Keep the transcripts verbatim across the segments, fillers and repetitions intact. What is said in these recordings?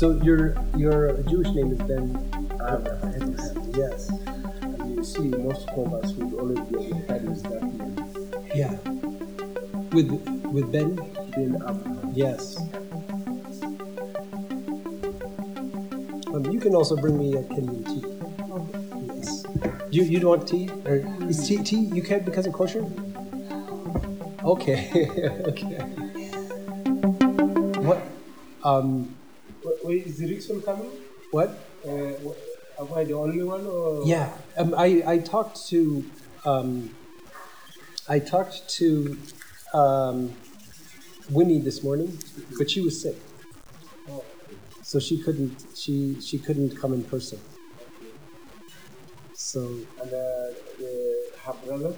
So your your Jewish name is Ben Abba. Yes. And you see, most scholars would always be identified with that name. Yeah. With with Ben Ben Abba. Yes. Um, you can also bring me a Kenyan tea. Yes. You you don't want tea? Or is tea tea? You can't because of kosher? Okay. Okay. What? Um. Wait, is the Rickson coming? What? Uh, what? Am I the only one? Or? Yeah. Um. I, I talked to. Um. I talked to. Um. Winnie this morning, but she was sick. Oh. So she couldn't. She she couldn't come in person. Okay. So. And uh, the her brother.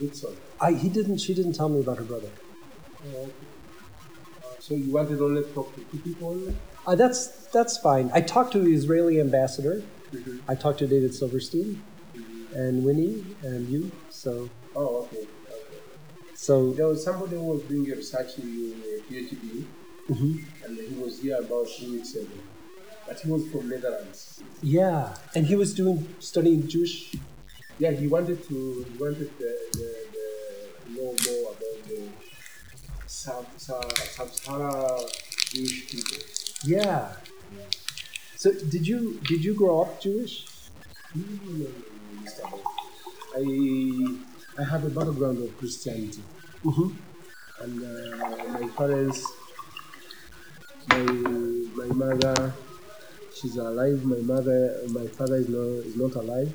Rickson. I. He didn't. She didn't tell me about her brother. Oh, okay. So you wanted only to talk to two people? Uh, that's that's fine. I talked to the Israeli ambassador. Mm-hmm. I talked to David Silverstein, mm-hmm. and Winnie and you. So. Oh, okay. Okay. So there was somebody who was doing a research in a PhD, mm-hmm. and he was here about three weeks ago. But he was from Netherlands. Yeah, and he was doing studying Jewish. Yeah, he wanted to he wanted the, the, the know more about the. Sub-Saharan Jewish people. Yeah. So did you did you grow up Jewish? I I have a background of Christianity, mm-hmm. and uh, my parents, my my mother, she's alive. My mother, my father is not is not alive,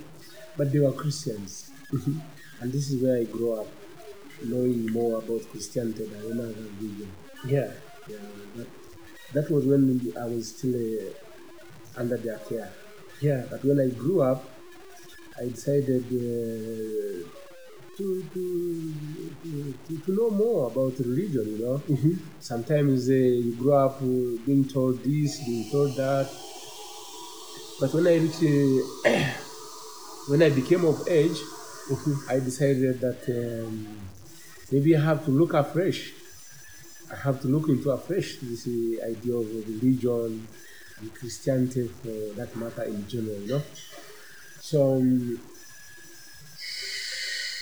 but they were Christians, mm-hmm. and this is where I grew up. Knowing more about Christianity than another religion. Yeah, yeah. That, that was when I was still uh, under their care. Yeah. But when I grew up, I decided uh, to, to, to to know more about religion. You know, mm-hmm. sometimes uh, you grow up uh, being told this, being told that. But when I reached, uh, when I became of age, mm-hmm. I decided that. Um, Maybe I have to look afresh. I have to look into afresh this idea of religion and Christianity for that matter in general, no? So, um,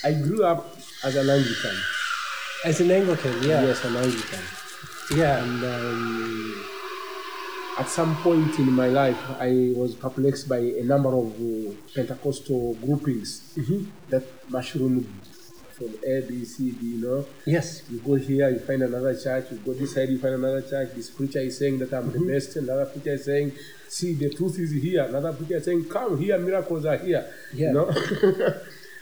I grew up as an Anglican. As an Anglican, yeah. Yes, an Anglican. Yeah. And um, at some point in my life, I was perplexed by a number of uh, Pentecostal groupings mm-hmm. that mushroomed. From A, B, C, D, you know? Yes. You go here, you find another church, you go this side, you find another church, this preacher is saying that I'm mm-hmm. the best, another preacher is saying, see, the truth is here, another preacher is saying, come here, miracles are here, yeah. you know?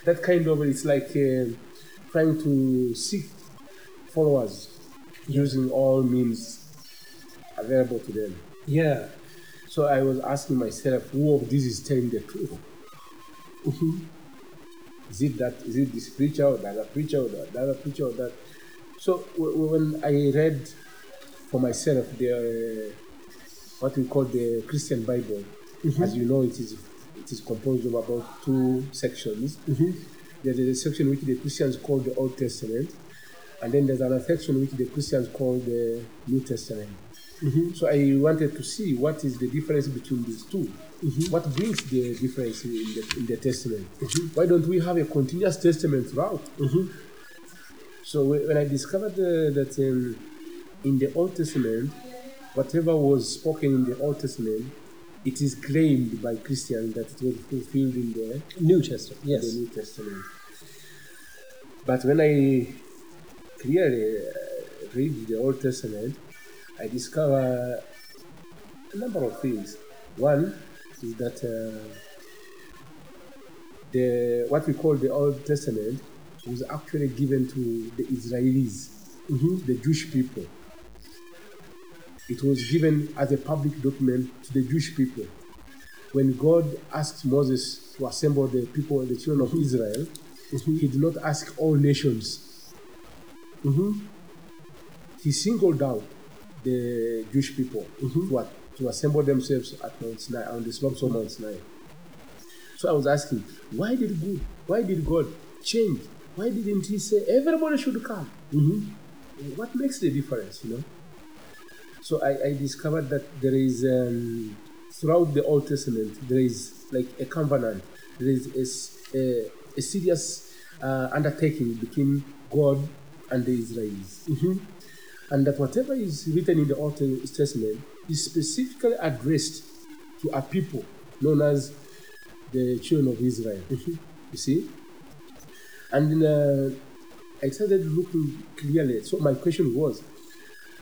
That kind of, it's like uh, trying to seek followers yeah. using all means available to them. Yeah. So I was asking myself, who of this is telling the truth? Mm-hmm. Is it that? Is it this preacher or the other preacher or the other preacher or that? So w- when I read for myself the uh, what we call the Christian Bible, mm-hmm. as you know, it is it is composed of about two sections. Mm-hmm. There's a section which the Christians call the Old Testament, and then there's another section which the Christians call the New Testament. Mm-hmm. So I wanted to see what is the difference between these two. Mm-hmm. What brings the difference in the, in the testament? Mm-hmm. Why don't we have a continuous testament throughout? Mm-hmm. So when I discovered uh, that um, in the Old Testament, whatever was spoken in the Old Testament, it is claimed by Christians that it was fulfilled in the New Testament. Yes, the New Testament. But when I clearly read the Old Testament, I discover a number of things. One is that uh, the what we call the Old Testament was actually given to the Israelis, mm-hmm. the Jewish people. It was given as a public document to the Jewish people. When God asked Moses to assemble the people, the children mm-hmm. of Israel, mm-hmm. he did not ask all nations. Mm-hmm. He singled out the Jewish people mm-hmm. to, to assemble themselves at Mount Sinai, on the slopes of Mount Sinai. So I was asking, why did God, why did God change? Why didn't he say everybody should come? Mm-hmm. What makes the difference, you know? So I, I discovered that there is, um, throughout the Old Testament, there is like a covenant. There is a, a, a serious uh, undertaking between God and the Israelis. Mm-hmm. And that whatever is written in the Old Testament is specifically addressed to a people known as the children of Israel. Mm-hmm. You see? And uh, I started looking clearly. So my question was,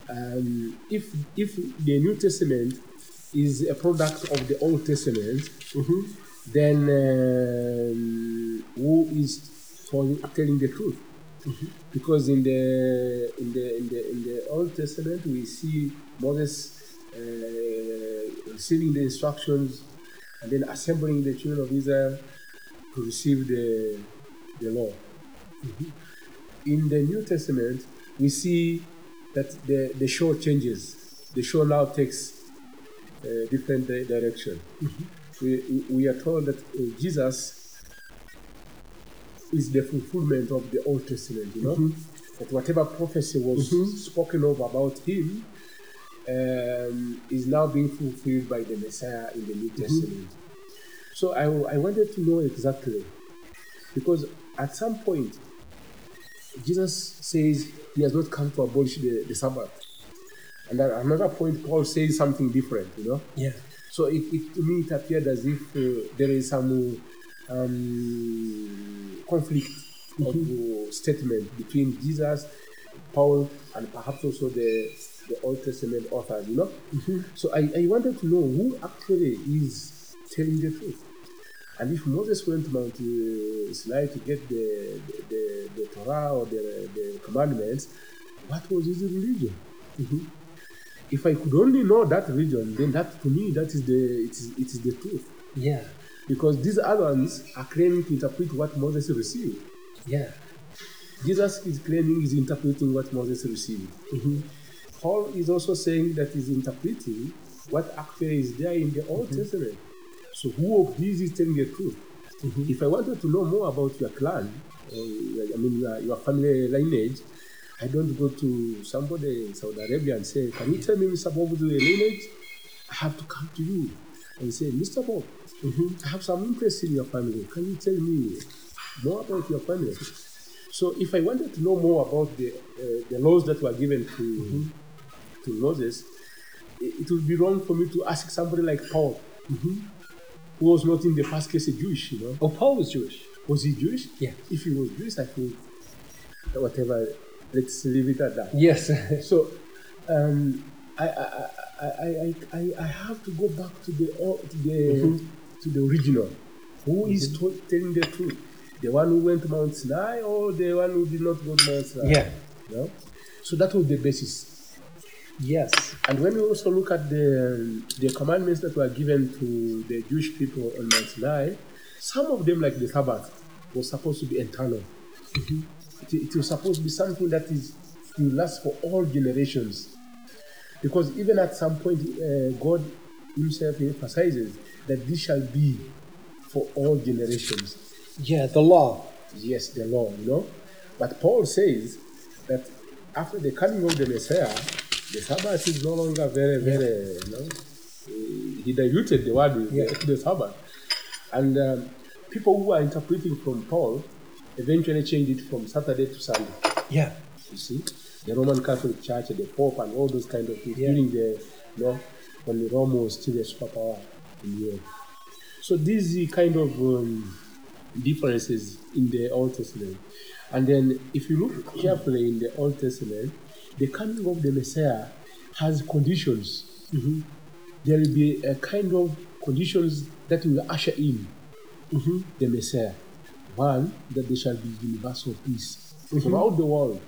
um, if, if the New Testament is a product of the Old Testament, mm-hmm. then um, who is telling the truth? Mm-hmm. Because in the in the, in the in the Old Testament we see Moses uh, receiving the instructions and then assembling the children of Israel to receive the the law. Mm-hmm. In the New Testament we see that the, the show changes. The show now takes a different direction. Mm-hmm. we, we are told that uh, Jesus is the fulfillment of the Old Testament, you know? Mm-hmm. That whatever prophecy was mm-hmm. spoken of about him um, is now being fulfilled by the Messiah in the New mm-hmm. Testament. So I, I wanted to know exactly, because at some point, Jesus says he has not come to abolish the, the Sabbath. And at another point, Paul says something different, you know? Yeah. So it, it, to me, it appeared as if uh, there is some Um, conflict mm-hmm. of uh, statement between Jesus, Paul, and perhaps also the, the Old Testament authors, you know? Mm-hmm. So I, I wanted to know who actually is telling the truth. And if Moses went to Mount uh, Sinai to get the, the, the, the Torah or the, the commandments, what was his religion? Mm-hmm. If I could only know that religion, then that to me, that is the, it is, it is the truth. Yeah. Because these others are claiming to interpret what Moses received. Yeah. Jesus is claiming he's interpreting what Moses received. Mm-hmm. Paul is also saying that he's interpreting what actually is there in the Old mm-hmm. Testament. So who of these is telling the truth? Mm-hmm. If I wanted to know more about your clan, or, I mean your, your family lineage, I don't go to somebody in Saudi Arabia and say, can you tell me, Mister Bob, the lineage? I have to come to you and say, Mister Bob, mm-hmm. I have some interest in your family. Can you tell me more about your family? So if I wanted to know more about the uh, the laws that were given to mm-hmm. to Moses, it, it would be wrong for me to ask somebody like Paul, mm-hmm. who was not in the past case a Jewish, you know. Oh, Paul was Jewish. Was he Jewish? Yeah. If he was Jewish, I think whatever. Let's leave it at that. Yes. so um, I, I I I I have to go back to the to the. Mm-hmm. to the original. Who mm-hmm. is t- telling the truth? The one who went to Mount Sinai or the one who did not go to Mount Sinai? Yeah. No? So that was the basis. Yes. And when we also look at the, the commandments that were given to the Jewish people on Mount Sinai, some of them, like the Sabbath, was supposed to be eternal. Mm-hmm. It, it was supposed to be something that is to last for all generations. Because even at some point, uh, God himself emphasizes that this shall be for all generations. Yeah, the law. Yes, the law, you know. But Paul says that after the coming of the Messiah, the Sabbath is no longer very, very, yeah. you know. Uh, he diluted the word yeah. the, the Sabbath. And um, people who are interpreting from Paul eventually changed it from Saturday to Sunday. Yeah. You see? The Roman Catholic Church, the Pope, and all those kind of things yeah. during the, you know, when Rome was still a superpower. Yeah. So these kind of um, differences in the Old Testament. And then if you look carefully in the Old Testament, the coming of the Messiah has conditions. Mm-hmm. There will be a kind of conditions that will usher in mm-hmm. the Messiah. One, that there shall be universal peace mm-hmm. throughout the world.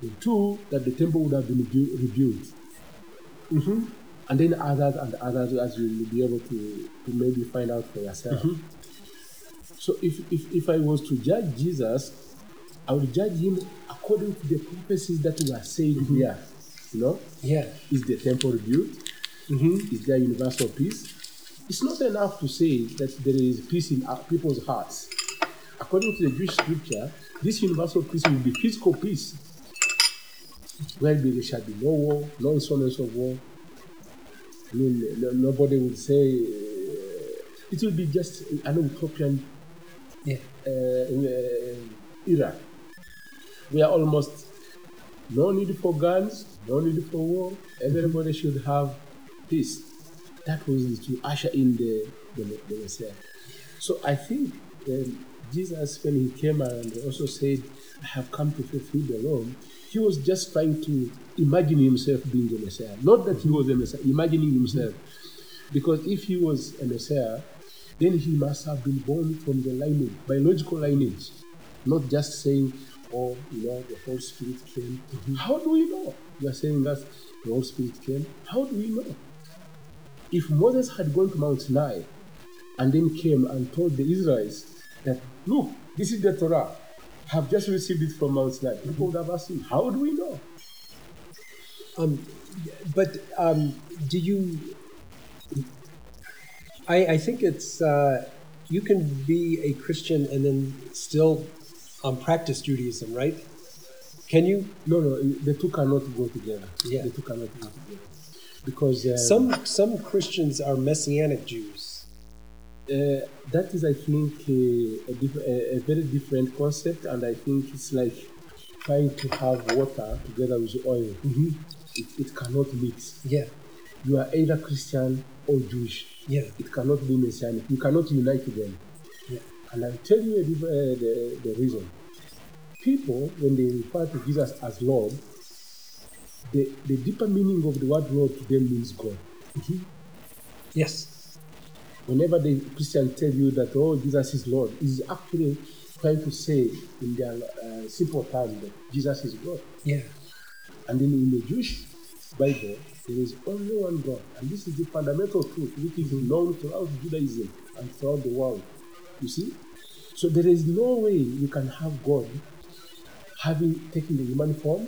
And two, that the temple would have been rebuilt. Mm-hmm. And then others and others, as you will be able to, to maybe find out for yourself. Mm-hmm. So if, if if I was to judge Jesus, I would judge him according to the purposes that were said mm-hmm. here. You know? Yeah. Is the temple rebuilt? Mm-hmm. Is there universal peace? It's not enough to say that there is peace in people's hearts. According to the Jewish scripture, this universal peace will be physical peace. Where there shall be no war, no installments of war. I mean, no, nobody would say uh, it will be just an utopian yeah. uh, uh, era. We are almost no need for guns, no need for war. Everybody should have peace. That was to usher in the, the, the Messiah. So I think um, Jesus, when he came and also said, I have come to fulfill the law, he was just trying to imagine himself being the Messiah. Not that he was the Messiah, imagining himself. Because if he was a Messiah, then he must have been born from the lineage, biological lineage. Not just saying, oh, you know, the Holy Spirit came. Mm-hmm. How do we know? You are saying that the Holy Spirit came. How do we know? If Moses had gone to Mount Sinai and then came and told the Israelites that, look, this is the Torah, have just received it from Mount Sinai, people would have asked him, how do we know? Um, but um, do you, I, I think it's, uh, you can be a Christian and then still um, practice Judaism, right? Can you? No, no, the two cannot go together. Yeah. The two cannot go together. Because um, some some Christians are Messianic Jews. Uh, that is, I think, a, a, diff- a, a very different concept, and I think it's like trying to have water together with oil. Mm-hmm. It, it cannot mix. Yeah, you are either Christian or Jewish. Yeah, it cannot be Messianic. You cannot unite them. Yeah, and I'll tell you a diff- uh, the the reason. People, when they refer to Jesus as Lord, The, the deeper meaning of the word Lord to them means God. Mm-hmm. Yes. Whenever the Christians tell you that, oh, Jesus is Lord, is actually trying to say in their uh, simple terms that Jesus is God. Yeah. And then in the Jewish Bible, there is only one God. And this is the fundamental truth which is known throughout Judaism and throughout the world. You see? So there is no way you can have God having taken the human form,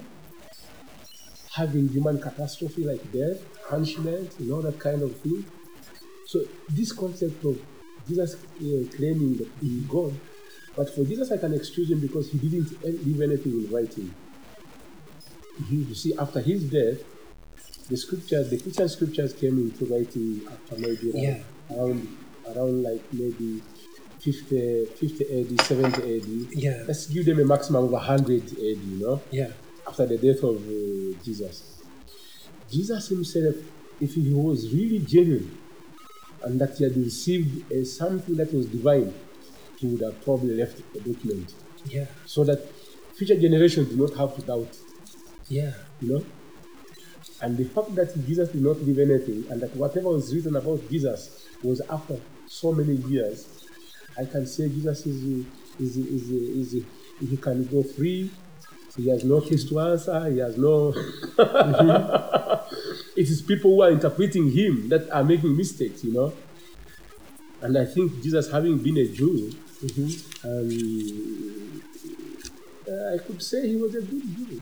having human catastrophe like death, punishment, and all that kind of thing. So this concept of Jesus uh, claiming that he is God, but for Jesus I can excuse him because he didn't leave anything in writing. You see, after his death, the scriptures, the Christian scriptures came into writing after maybe yeah. around, around like maybe fifty, fifty A D, seventy A D. Yeah. Let's give them a maximum of one hundred A D, you know? Yeah. After the death of uh, Jesus. Jesus himself, if he was really genuine and that he had received uh, something that was divine, he would have probably left a document. Yeah. So that future generations do not have to doubt. Yeah. You know? And the fact that Jesus did not leave anything and that whatever was written about Jesus was after so many years, I can say Jesus is, is, is, is, is he can go free. He has no case to answer, he has no... mm-hmm. It is people who are interpreting him that are making mistakes, you know. And I think Jesus, having been a Jew, mm-hmm. um, uh, I could say he was a good Jew.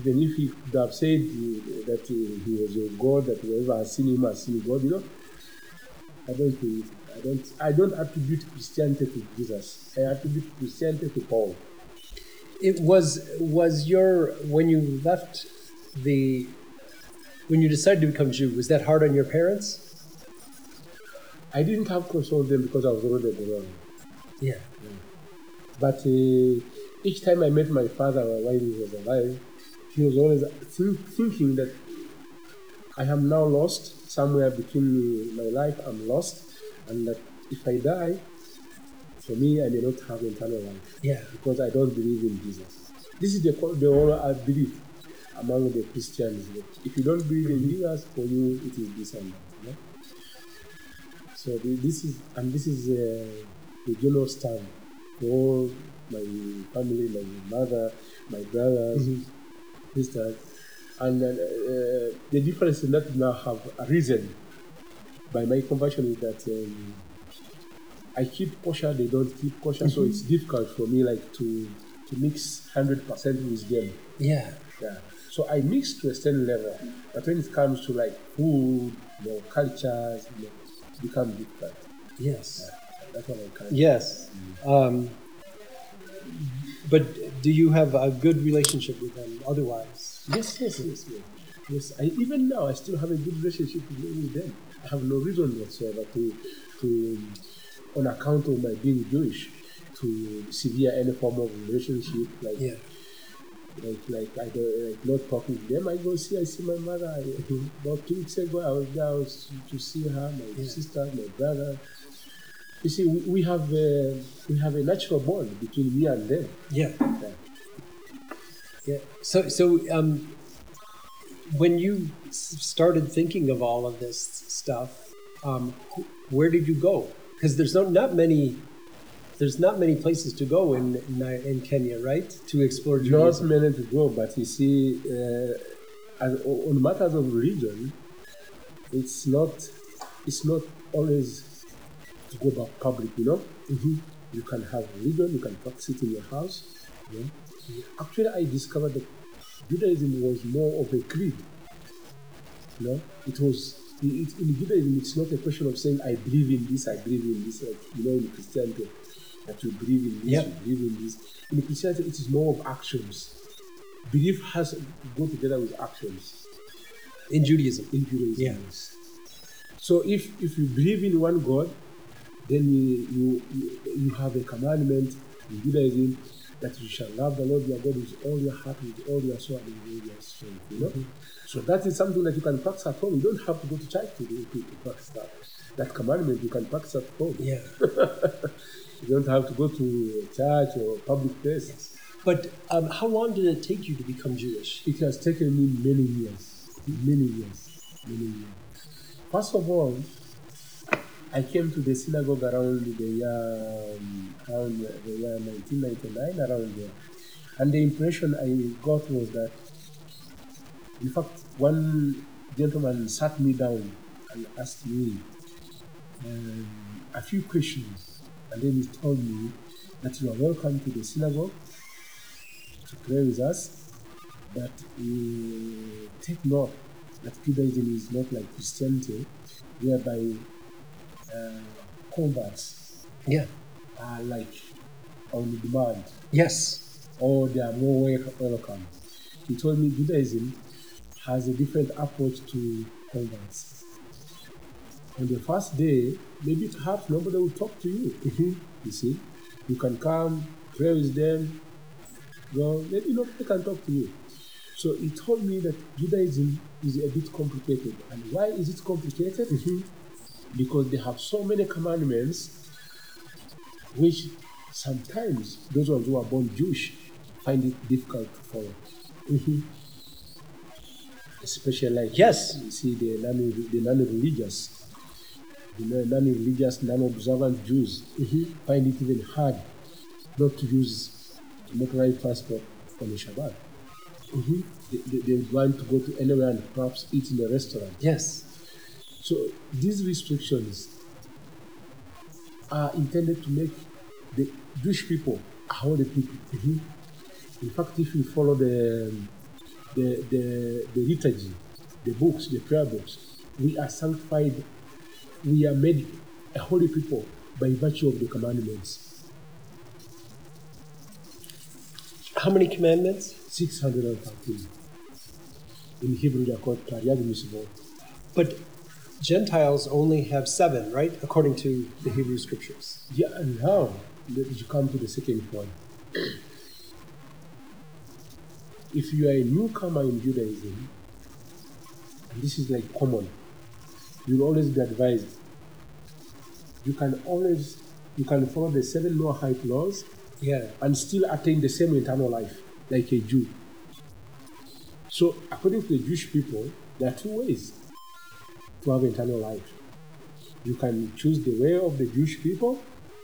Even if he could have said uh, that uh, he was a God, that whoever has seen him has seen God, you know. I don't think, I don't, I don't attribute Christianity to Jesus. I attribute Christianity to Paul. It was was your when you left the when you decided to become Jew, was that hard on your parents? I didn't have control of them because I was already grown. Yeah. yeah. But uh, each time I met my father while he was alive, he was always th- thinking that I am now lost somewhere between my life. I'm lost, and that if I die, for me, I may not have eternal life. Yeah. Because I don't believe in Jesus. This is the the whole I believe among the Christians. If you don't believe in Jesus, for you it is this and that. Right? So this is and this is uh, the general stand for all my family, my mother, my brothers, mm-hmm. sisters, and uh, the difference in that now have arisen by my conversion is that. Um, I keep kosher, they don't keep kosher, mm-hmm. so it's difficult for me like to to mix one hundred percent with them. Yeah. Yeah. So I mix to a certain level, but when it comes to like food, you know, cultures, you know, it becomes difficult. Yes. Yeah. That's what I can. Yes. Mm-hmm. Um, But do you have a good relationship with them otherwise? Yes, yes, yes. Yes, yes. I, even now, I still have a good relationship with them. I have no reason whatsoever to, to on account of my being Jewish, to sever any form of relationship. Like, yeah. like, like I don't, like not talking to them. I go see, I see my mother. I, about two weeks ago, I was there I was to see her, my yeah. sister, my brother. You see, we have a, we have a natural bond between me and them. Yeah. Yeah. yeah. So, so um, when you started thinking of all of this stuff, um, where did you go? Because there's not not many, there's not many places to go in in Kenya, right? To explore Judaism. Not many to go, but you see, uh, as, on matters of religion, it's not, it's not always. To go back public, you know. Mm-hmm. You can have religion, you can practice it in your house. You know? Actually, I discovered that Judaism was more of a creed. You know, it was it, in Judaism. It's not a question of saying I believe in this, I believe in this. Like, you know, in Christianity, that you believe in this, yep. you believe in this. In Christianity, it is more of actions. Belief has to go together with actions. In Judaism, in Judaism, yeah. yes. So if if you believe in one God. Then you, you you have a commandment in Judaism that you shall love the Lord your God with all your heart, with all your soul, and with all your strength. You know, mm-hmm. so that is something that you can practice at home. You don't have to go to church to, to, to practice that. That commandment you can practice at home. Yeah, you don't have to go to church or public place. Yes. But um, how long did it take you to become Jewish? It has taken me many years, many years, many years. First of all. I came to the synagogue around the year, um, around the year nineteen ninety-nine, around there. And the impression I got was that, in fact, one gentleman sat me down and asked me um, a few questions. And then he told me that you are welcome to the synagogue to pray with us, but uh, take note that Judaism is not like Christianity, whereby Uh, converts yeah. are like on demand. Yes. Or they are more welcome. He told me Judaism has a different approach to converts. On the first day, maybe perhaps nobody will talk to you. Mm-hmm. You see, you can come, pray with them. Well, maybe nobody can talk to you. So he told me that Judaism is a bit complicated. And why is it complicated? Mm-hmm. Because they have so many commandments, which sometimes those ones who are born Jewish find it difficult to follow. Mm-hmm. Especially like, yes, you see the non-religious, the non-religious, non-observant Jews mm-hmm. find it even hard not to use motorized transport on the Shabbat. Mm-hmm. They, they, they want to go to anywhere and perhaps eat in a restaurant. Yes. So these restrictions are intended to make the Jewish people a holy people. Mm-hmm. In fact, if you follow the, the the the liturgy, the books, the prayer books, we are sanctified, we are made a holy people by virtue of the commandments. How many commandments? six hundred thirteen. In Hebrew, they are called Taryag Mitzvot. But Gentiles only have seven, right? According to the Hebrew scriptures. Yeah, and now you come to the second point. If you are a newcomer in Judaism, and this is like common, you'll always be advised. You can always, you can follow the seven Noahide laws yeah. and still attain the same eternal life, like a Jew. So according to the Jewish people, there are two ways. To have eternal life. You can choose the way of the Jewish people,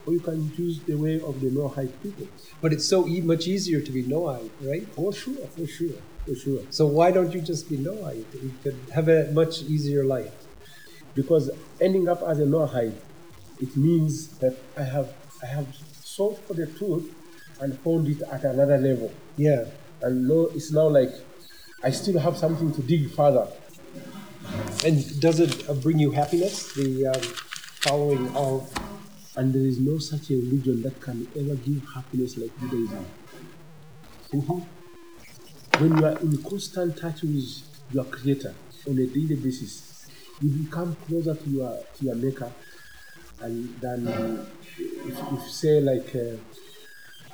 or you can choose the way of the Noahide people. But it's so e- much easier to be Noahide, right? For sure, for sure, for sure. So why don't you just be Noahide? You could have a much easier life. Because ending up as a Noahide, it means that I have I have sought for the truth and found it at another level. Yeah. And no, it's now like I still have something to dig further. And does it bring you happiness, the um, following of... And there is no such a religion that can ever give happiness like Judaism. And how? When you are in constant touch with your Creator on a daily basis, you become closer to your to your Maker, and than uh, if, if say like uh,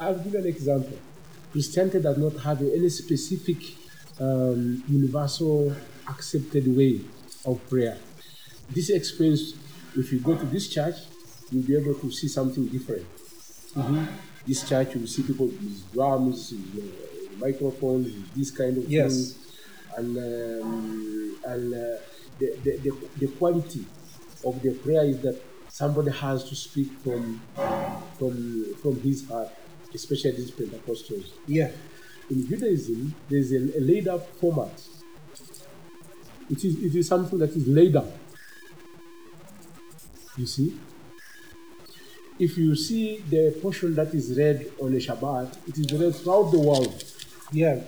I'll give an example. Christianity does not have any specific um, universal accepted way of prayer. This experience, if you go to this church, you'll be able to see something different. Mm-hmm. This church, you'll see people with drums, with microphones, with this kind of yes. thing. And, um, and uh, the, the, the, the quality of the prayer is that somebody has to speak from, from, from his heart, especially these Pentecostals. Yeah. In Judaism, there's a, a laid-up format. It is, it is something that is laid up. You see? If you see the portion that is read on a Shabbat, it is read throughout the world. Yeah.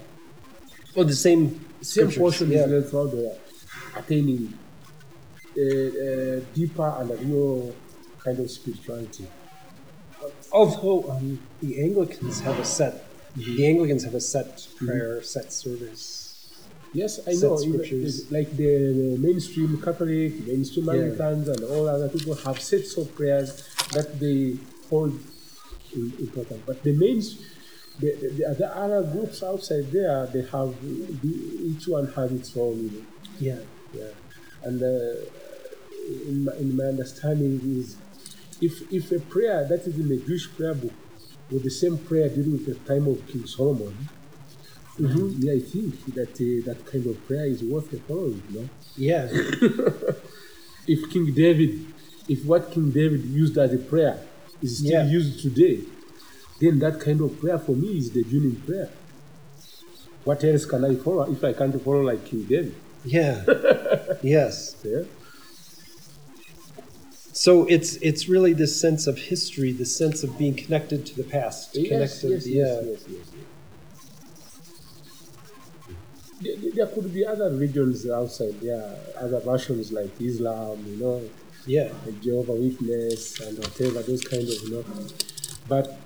Or the same same portion yeah. is read throughout the world, attaining a, a deeper and a real kind of spirituality. Although um, the Anglicans have a set, mm-hmm. the Anglicans have a set prayer, mm-hmm. set service. Yes, I know. Like the mainstream Catholic, mainstream Americans, yeah. and all other people have sets of prayers that they hold important. But the main, the, the, the other groups outside there, they have each one has its own. Yeah, yeah. And uh, in, my, in my understanding is, if if a prayer that is in the Jewish prayer book with the same prayer during the time of King Solomon. Mm-hmm. Yeah, I think that uh, that kind of prayer is worth a follow, you know? Yeah. If King David, if what King David used as a prayer is still yeah. used today, then that kind of prayer for me is the genuine prayer. What else can I follow if I can't follow like King David? Yeah. Yes. Yeah. So it's it's really this sense of history, the sense of being connected to the past. Yes, connected, yes, yeah. yes, yes, yes, yes. There could be other religions outside there, other versions like Islam, you know, yeah, Jehovah Witness and whatever, those kind of, you know. But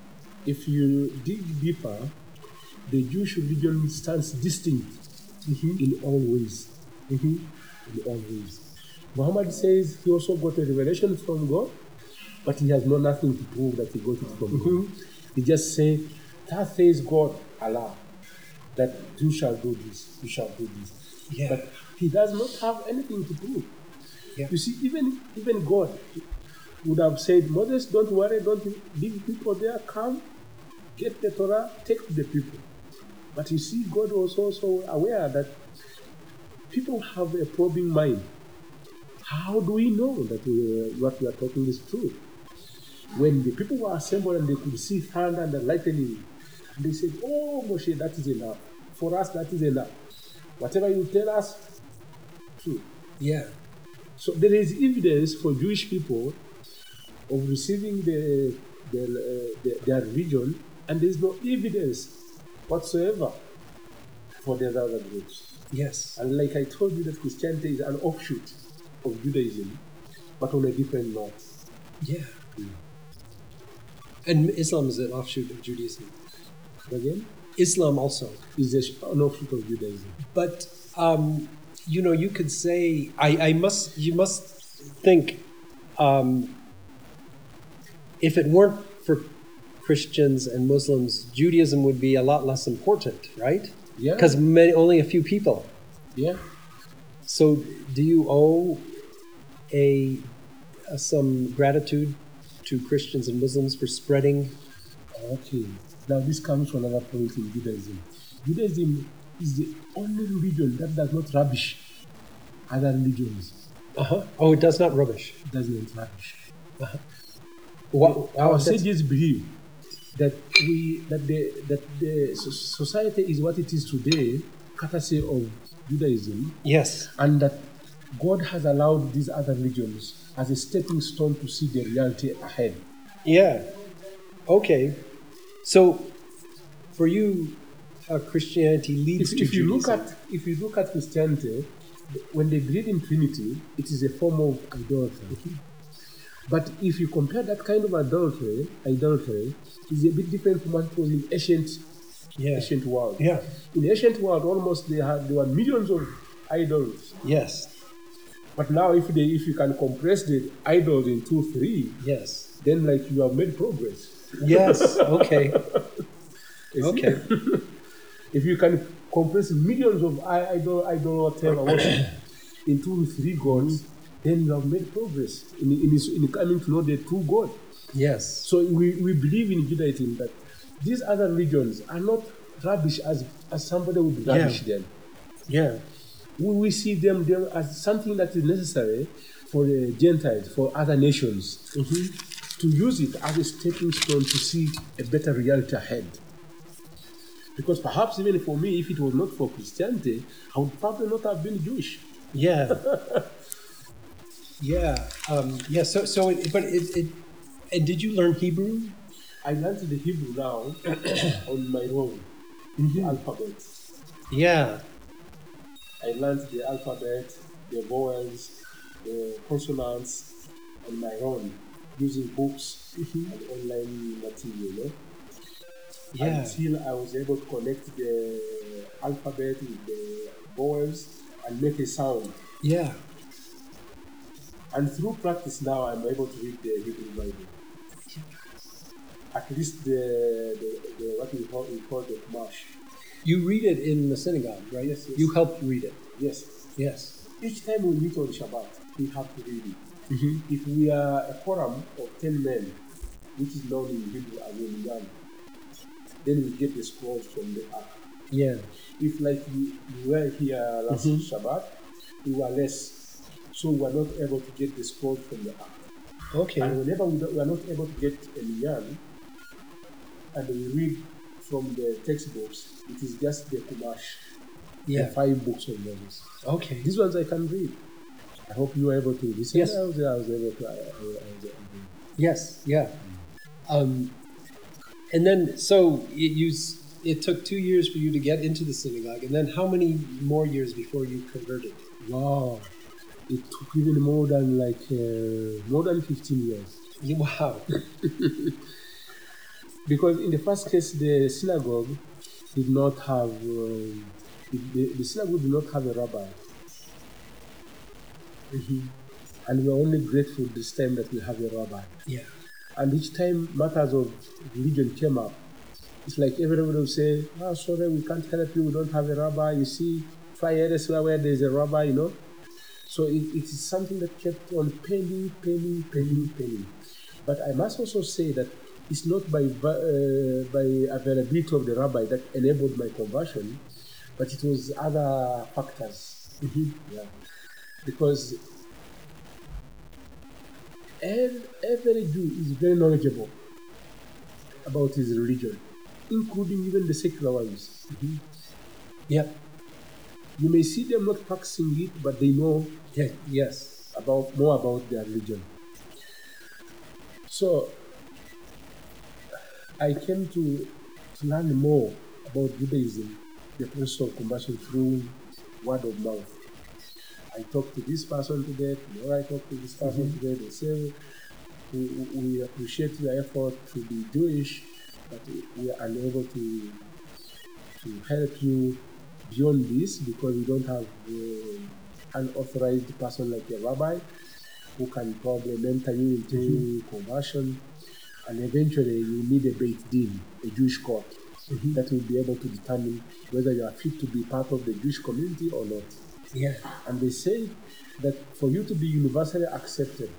if you dig deeper, the Jewish religion stands distinct mm-hmm. in all ways. Mm-hmm. In all ways. Muhammad says he also got a revelation from God, but he has no nothing to prove that he got it from mm-hmm. God. He just say, "Thus says God, Allah, that you shall do this, you shall do this." Yeah. But he does not have anything to prove. Yeah. You see, even even God would have said, "Moses, don't worry, don't leave people there, come, get the Torah, take to the people." But you see, God was also aware that people have a probing mind. How do we know that we, what we are talking is true? When the people were assembled and they could see thunder and lightning, they said, "Oh, Moshe, that is enough. For us, that is enough. Whatever you tell us, true." Yeah. So there is evidence for Jewish people of receiving the, the, uh, the, their religion, and there is no evidence whatsoever for the other groups. Yes. And like I told you, that Christianity is an offshoot of Judaism, but on a different note. Yeah. Mm. And Islam is an offshoot of Judaism. Again, Islam also is an offshoot of Judaism. But um, you know, you could say I, I must. You must think um, if it weren't for Christians and Muslims, Judaism would be a lot less important, right? Yeah. Because only a few people. Yeah. So, do you owe a, a some gratitude to Christians and Muslims for spreading? Okay. Now this comes from another point in Judaism. Judaism is the only religion that does not rubbish other religions. Uh-huh. Oh, it does not rubbish. It does not rubbish. Uh-huh. Well, our sages believe that we that the that the society is what it is today, courtesy of Judaism. Yes. And that God has allowed these other religions as a stepping stone to see the reality ahead. Yeah. Okay. So, for you, uh, Christianity leads if, to if Judaism. You look at, if you look at Christianity, when they believe in Trinity, it is a form of idolatry. Mm-hmm. But if you compare that kind of idolatry, idolatry is a bit different from what was in ancient yeah. ancient world. Yeah. In the ancient world, almost they had there were millions of idols. Yes. But now, if they if you can compress the idols in two, three, yes, then like you have made progress. Yes. Okay. Okay. If you can compress millions of idol idol whatever in two, three gods, mm-hmm. then you have made progress in in, in coming to know the true God. Yes. So we, we believe in Judaism that these other religions are not rubbish as as somebody would rubbish yeah. them. Yeah. We see them there as something that is necessary for the Gentiles, for other nations, mm-hmm. to use it as a stepping stone to see a better reality ahead. Because perhaps even for me, if it was not for Christianity, I would probably not have been Jewish. Yeah. yeah. Um, yeah. So, so, it, but it, it. And did you learn Hebrew? I learned the Hebrew now on my own, mm-hmm. the alphabet. Yeah. I learned the alphabet, the vowels, the consonants on my own, using books mm-hmm. and online material. No? Yeah. Until I was able to connect the alphabet with the vowels and make a sound. Yeah. And through practice now, I'm able to read the Hebrew Bible. At least the, the, the what we call, we call the Chumash. You read it in the synagogue, right? Yes, yes. You helped read it. Yes. Yes. Each time we meet on Shabbat, we have to read it. Mm-hmm. If we are a quorum of ten men, which is known in Hebrew as minyan, then we get the scrolls from the ark. Yeah. If like we, we were here last mm-hmm. Shabbat, we were less, so we were not able to get the scrolls from the ark. Okay. And whenever we, we are not able to get a minyan, and we read from the textbooks, it is just the Chumash, yeah. the five books of Moses. Okay. These ones I can read. I hope you were able to listen. Yes. I was, I was able to. I, I, I, I, yes, yeah. Um, and then, so it, you, it took two years for you to get into the synagogue, and then how many more years before you converted? Wow. It took even more than like, uh, more than fifteen years. Wow. Because in the first case, the synagogue did not have uh, the, the synagogue did not have a rabbi, mm-hmm. and we are only grateful this time that we have a rabbi. Yeah. And each time matters of religion came up, it's like everyone will say, "Ah, oh, sorry, we can't help you. We don't have a rabbi. You see, try elsewhere where there is a rabbi." You know. So it, it is something that kept on pending, pending, pending, pending. But I must also say that. It's not by uh, by availability of the rabbi that enabled my conversion, but it was other factors. Mm-hmm. Yeah. Because every Jew is very knowledgeable about his religion, including even the secular ones. Mm-hmm. Yeah. You may see them not practicing it, but they know yeah. yes about more about their religion. So. I came to, to learn more about Judaism, the process of conversion through word of mouth. I talked to this person today, tomorrow I talked to this person mm-hmm. today, they say, we, we appreciate your effort to be Jewish, but we are unable to, to help you beyond this because we don't have uh, an authorized person like a rabbi who can probably mentor you into mm-hmm. conversion. And eventually, you need a Beit Din, a Jewish court, mm-hmm. that will be able to determine whether you are fit to be part of the Jewish community or not. Yeah. And they say that for you to be universally accepted,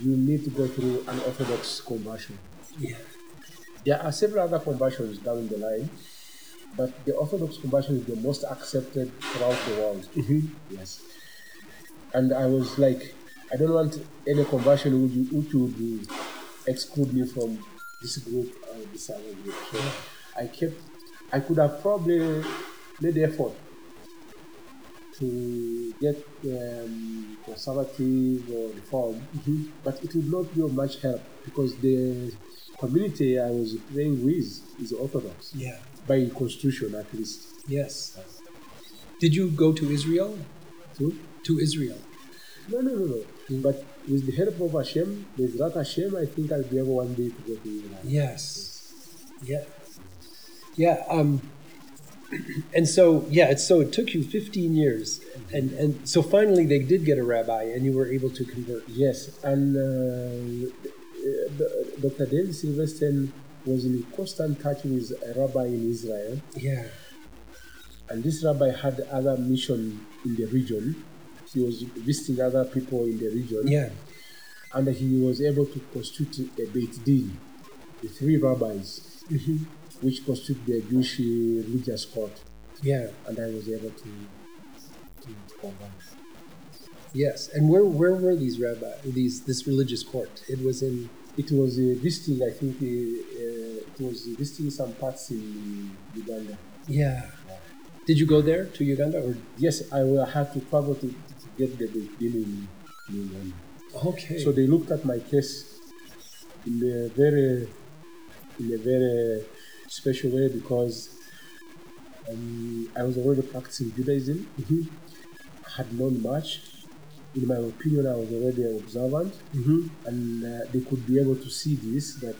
you need to go through an Orthodox conversion. Yeah. There are several other conversions down the line, but the Orthodox conversion is the most accepted throughout the world. Mm-hmm. Yes. And I was like, I don't want any conversion which would, would exclude me from this group or this other group. So I kept, I could have probably made effort to get um, conservative or reform, mm-hmm. but it would not be of much help because the community I was playing with is Orthodox. Yeah. By constitution, at least. Yes. Did you go to Israel? To? To Israel. No, no, no, no. But with the help of Hashem, with that Hashem, I think I'll be able one day to go to Israel. Yes. Yeah. Yeah. Um, and so, yeah, it's, so it took you fifteen years. And and so finally they did get a rabbi and you were able to convert. Yes. And uh, Doctor David Silverstein was in constant touch with a rabbi in Israel. Yeah. And this rabbi had other mission in the region. He was visiting other people in the region. Yeah. And he was able to constitute a Beit Din, the three rabbis, mm-hmm. which constitute the Jewish religious court. Yeah. And I was able to, to convert. Yes. And where where were these rabbi these this religious court? It was in. It was uh, visiting. I think uh, uh, it was visiting some parts in Uganda. Yeah. yeah. Did you go there to Uganda? Or yes, I will have to travel to, to get the Beit Din in Uganda. Okay. So they looked at my case in a very, in a very special way because um, I was already practicing Judaism. Mm-hmm. I had known much. In my opinion, I was already observant, mm-hmm. and uh, they could be able to see this that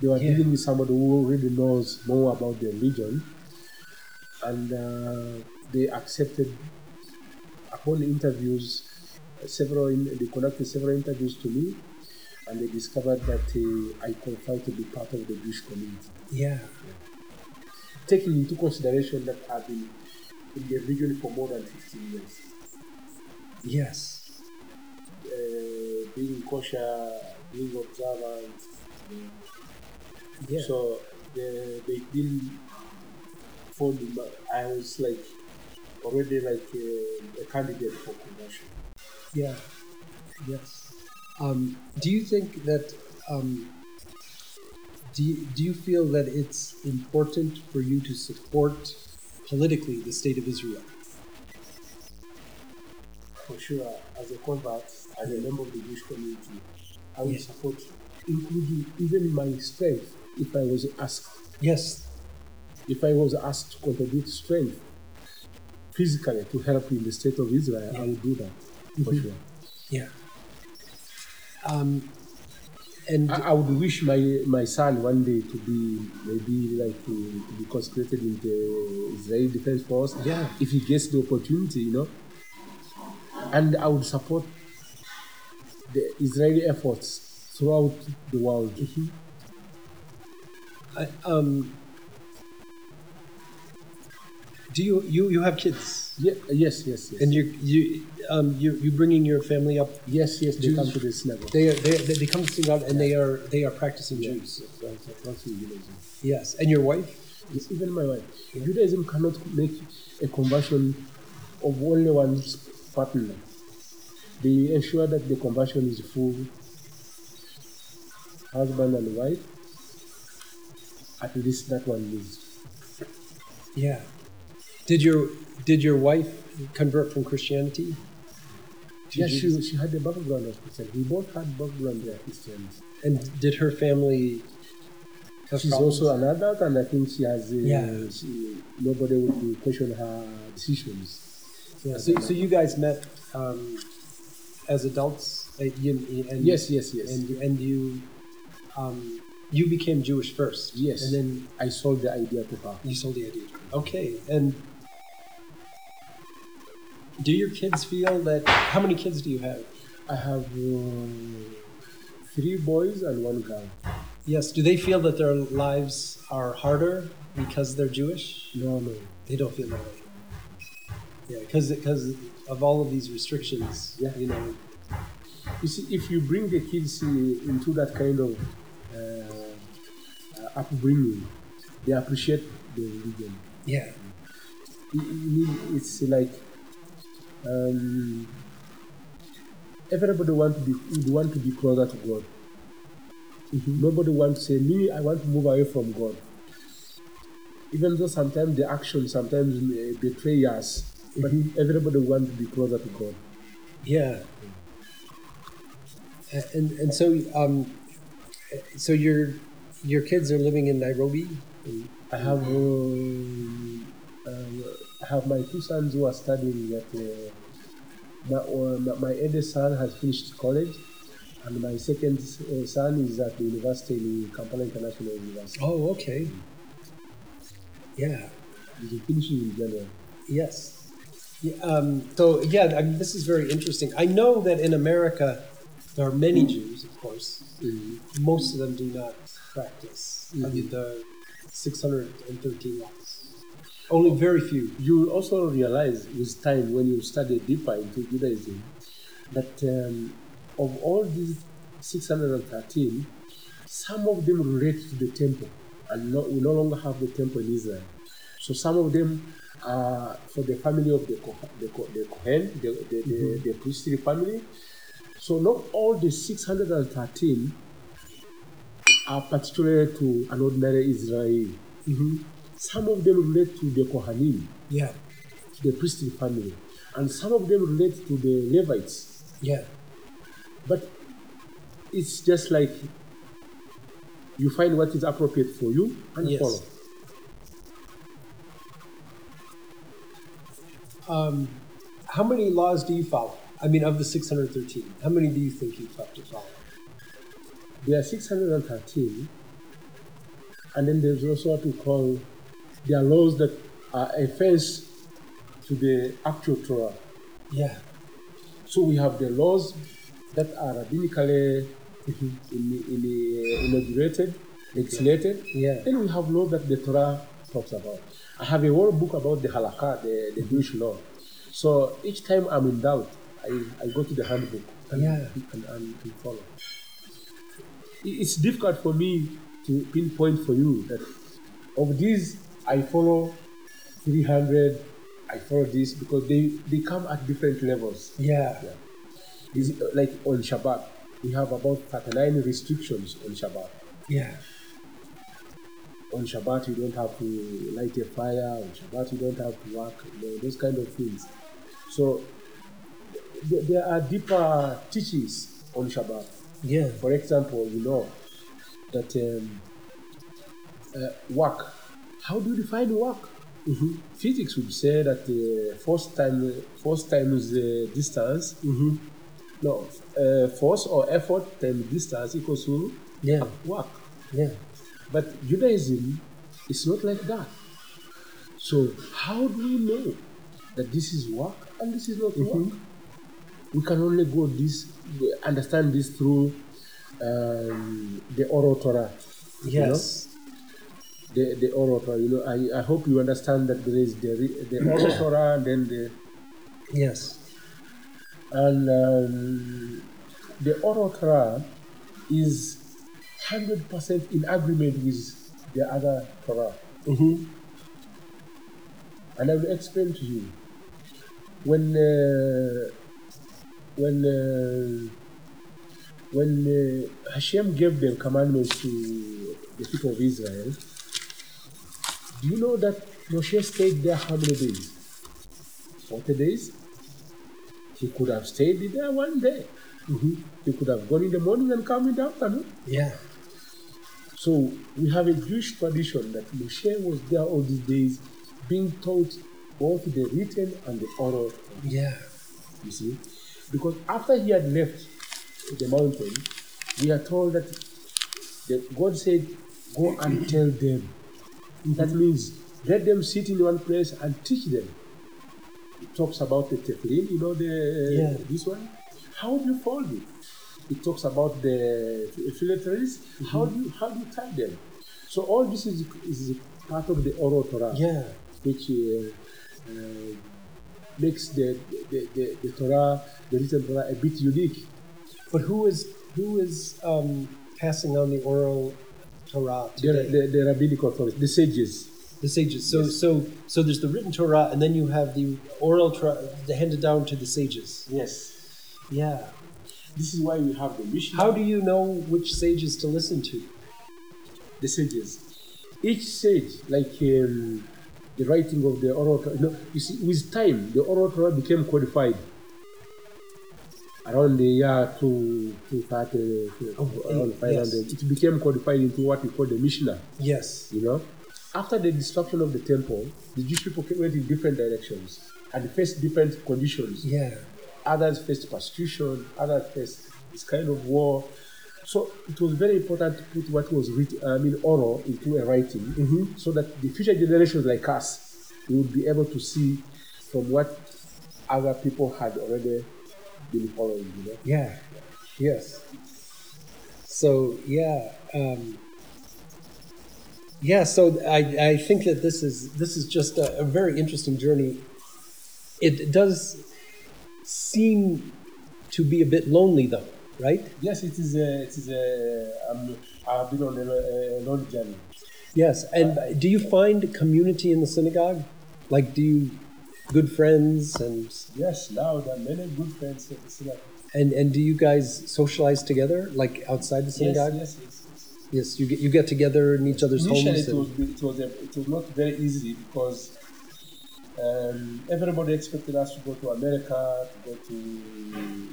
they were yeah. dealing with somebody who already knows more about their religion, and uh, they accepted upon interviews. Several in, they conducted several interviews to me, and they discovered that uh, I qualified to be part of the Jewish community. Yeah. yeah. Taking into consideration that I've been in the region for more than fifteen years. Yes. Uh, being kosher, being observant. Yeah. So the, they didn't phone me, but I was like already like a, a candidate for conversion. Yeah. Yes. Um, do you think that? Um, do you, Do you feel that it's important for you to support politically the state of Israel? For sure, as a convert, as a member of the Jewish community, I would yes. support, including even my strength, if I was asked. Yes. If I was asked to contribute strength physically to help in the state of Israel, yeah. I would do that. For sure. Yeah. Um, and I, I would wish my my son one day to be maybe like uh, to be consecrated in the Israeli Defense Force. Yeah. If he gets the opportunity, you know. And I would support the Israeli efforts throughout the world. Mm-hmm. I, um. Do you, you you have kids? Yeah, yes, yes, yes. And you you um you you bringing your family up? Yes, yes. They Jews, come to this level. They are, they they, they come to this level, and yeah. they are they are practicing yeah. Jews. Yes, practicing Judaism. Yes, and your wife? Yes, even my wife. Yeah. Judaism cannot make a conversion of only one partner. They ensure that the conversion is full, husband and wife. At least that one is. Yeah. Did your did your wife convert from Christianity? Yes, yeah, she she had the background of Christianity. We both had background of Christianity. And did her family? Have She's problems? Also an adult, and I think she has. Uh, yeah. She, nobody would question her decisions. Yeah. So, so you guys met um, as adults, and, and yes, yes, yes, and and you. Um, You became Jewish first. Yes. And then I sold the idea to her. You sold the idea to her. Okay. And do your kids feel that... How many kids do you have? I have um, three boys and one girl. Yes. Do they feel that their lives are harder because they're Jewish? No, no. They don't feel that way. Yeah, because because of all of these restrictions, yeah. you know. You see, if you bring the kids into that kind of... upbringing, they appreciate the religion. Yeah, it's like um, everybody want to be would want to be closer to God. Mm-hmm. Nobody wants to say, "Me, I want to move away from God." Even though sometimes the action sometimes betray us, mm-hmm. but everybody wants to be closer to God. Yeah, and and so um, so you're. Your kids are living in Nairobi. I have um, um, I have my two sons who are studying at uh, my, uh, my eldest son has finished college, and my second uh, son is at the university in Kampala International University. Oh, okay. Yeah. Did you finish in general? Yes. Yeah, um, so, yeah, I mean, this is very interesting. I know that in America, there are many Jews, of course. Mm-hmm. Most of them do not practice mm-hmm. I mean, the six hundred thirteen laws. Only very few. You also realize with time, when you study deeper into Judaism, that um, of all these six hundred thirteen, some of them relate to the temple, and no, we no longer have the temple in Israel. So some of them are for the family of the Kohen, the, the, Kohen, the, the, mm-hmm. the, the priestly family. So not all the six hundred thirteen are particular to an ordinary Israeli. Mm-hmm. Some of them relate to the Kohanim, yeah, to the priestly family, and some of them relate to the Levites. Yeah, but it's just like you find what is appropriate for you and yes. follow. Um, how many laws do you follow? I mean, of the six hundred thirteen, how many do you think you have to follow? There are six hundred thirteen, and then there's also what we call, there are laws that are offense to the actual Torah. Yeah. So we have the laws that are rabbinically inaugurated, legislated. Yeah. Then we have laws that the Torah talks about. I have a whole book about the halakha, the, the Jewish law. So each time I'm in doubt, I, I go to the handbook and, yeah. and, and, and follow. It's difficult for me to pinpoint for you that of these, I follow three hundred, I follow this, because they, they come at different levels. Yeah. yeah. Is it like on Shabbat, we have about thirty-nine restrictions on Shabbat. Yeah. On Shabbat, you don't have to light a fire. On Shabbat, you don't have to work. You know, those kind of things. So th- there are deeper teachings on Shabbat. Yeah. For example, you know that um, uh, work. How do you define work? Mm-hmm. Physics would say that uh, force time, force times uh, distance. Mm-hmm. No, uh, force or effort times distance equals to yeah. work. Yeah. But Judaism is not like that. So how do we know that this is work and this is not mm-hmm. work? We can only go this, understand this through um, the oral Torah. Yes. You know? the, the oral Torah, you know, I, I hope you understand that there is the, the oral Torah and then the... Yes. And um, the oral Torah is one hundred percent in agreement with the other Torah. Mm-hmm. And I will explain to you. When... Uh, When uh, when uh, Hashem gave the commandments to the people of Israel, do you know that Moshe stayed there how many days? Forty days. He could have stayed there one day. Mm-hmm. He could have gone in the morning and come in the afternoon. Yeah. So we have a Jewish tradition that Moshe was there all these days, being taught both the written and the oral. Yeah. You see. Because after he had left the mountain, we are told that, that God said, go and tell them. Mm-hmm. That means let them sit in one place and teach them. It talks about the tefillin, you know, the, yeah. this one. How do you fold it? It talks about the phylacteries. Mm-hmm. How do you, how do you tie them? So all this is, is part of the oral Torah, yeah. which uh, uh, makes the, the, the, the Torah, the written Torah, a bit unique. But who is who is um, passing on the oral Torah today? The, the, the rabbinic authorities, the sages. The sages. So yes. so so there's the written Torah, and then you have the oral Torah, the handed down to the sages. Yes. Yeah. This is why we have the Mishnah. How do you know which sages to listen to? The sages. Each sage, like. Um, The writing of the oral Torah. You know, you see, with time, the oral Torah became codified around the year two thirty, oh, around five hundred. Yes. It became codified into what we call the Mishnah. Yes. You know, after the destruction of the temple, the Jewish people went in different directions and faced different conditions. Yeah. Others faced persecution. Others faced this kind of war. So it was very important to put what was written, I mean, oral into a writing, mm-hmm. so that the future generations like us would be able to see from what other people had already been following. You know? Yeah. Yes. So yeah, um, yeah. So I I think that this is this is just a, a very interesting journey. It does seem to be a bit lonely, though, right? Yes, it is. A, it is. A, um, I've been on a, a long journey. Yes, and uh, do you find community in the synagogue? Like, do you good friends and? Yes, now there are many good friends at the synagogue. And and do you guys socialize together, like outside the synagogue? Yes, yes, yes. Yes, you get you get together in each other's Initially homes. Initially, it, it was a, it was not very easy because um, everybody expected us to go to America, to go to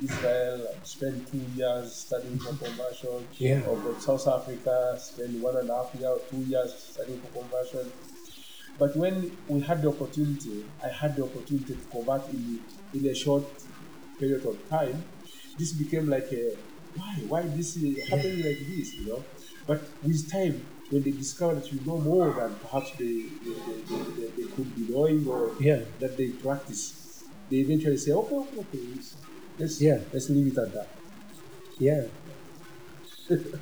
Israel, and spend two years studying for conversion, yeah. or go to South Africa, spend one and a half year, two years studying for conversion. But when we had the opportunity, I had the opportunity to convert in in a short period of time. This became like a, why, why this is happening like this, you know? But with time, when they discover that you know more than perhaps they they, they, they, they could be knowing or yeah. that they practice, they eventually say, okay, okay, okay let's, yeah. let's leave it at that. Yeah.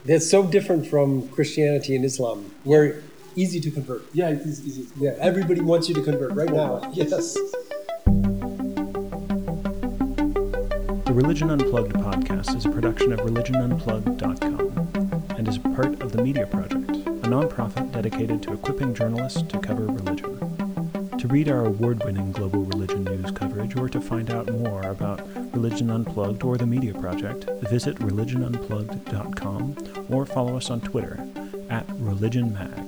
That's so different from Christianity and Islam, where easy to convert. Yeah, it is easy. Yeah, everybody wants you to convert right now. Yes. Religion Unplugged podcast is a production of religion unplugged dot com and is part of the Media Project, a nonprofit dedicated to equipping journalists to cover religion. To read our award-winning global religion news coverage or to find out more about Religion Unplugged or the Media Project, visit religion unplugged dot com or follow us on Twitter at religion mag.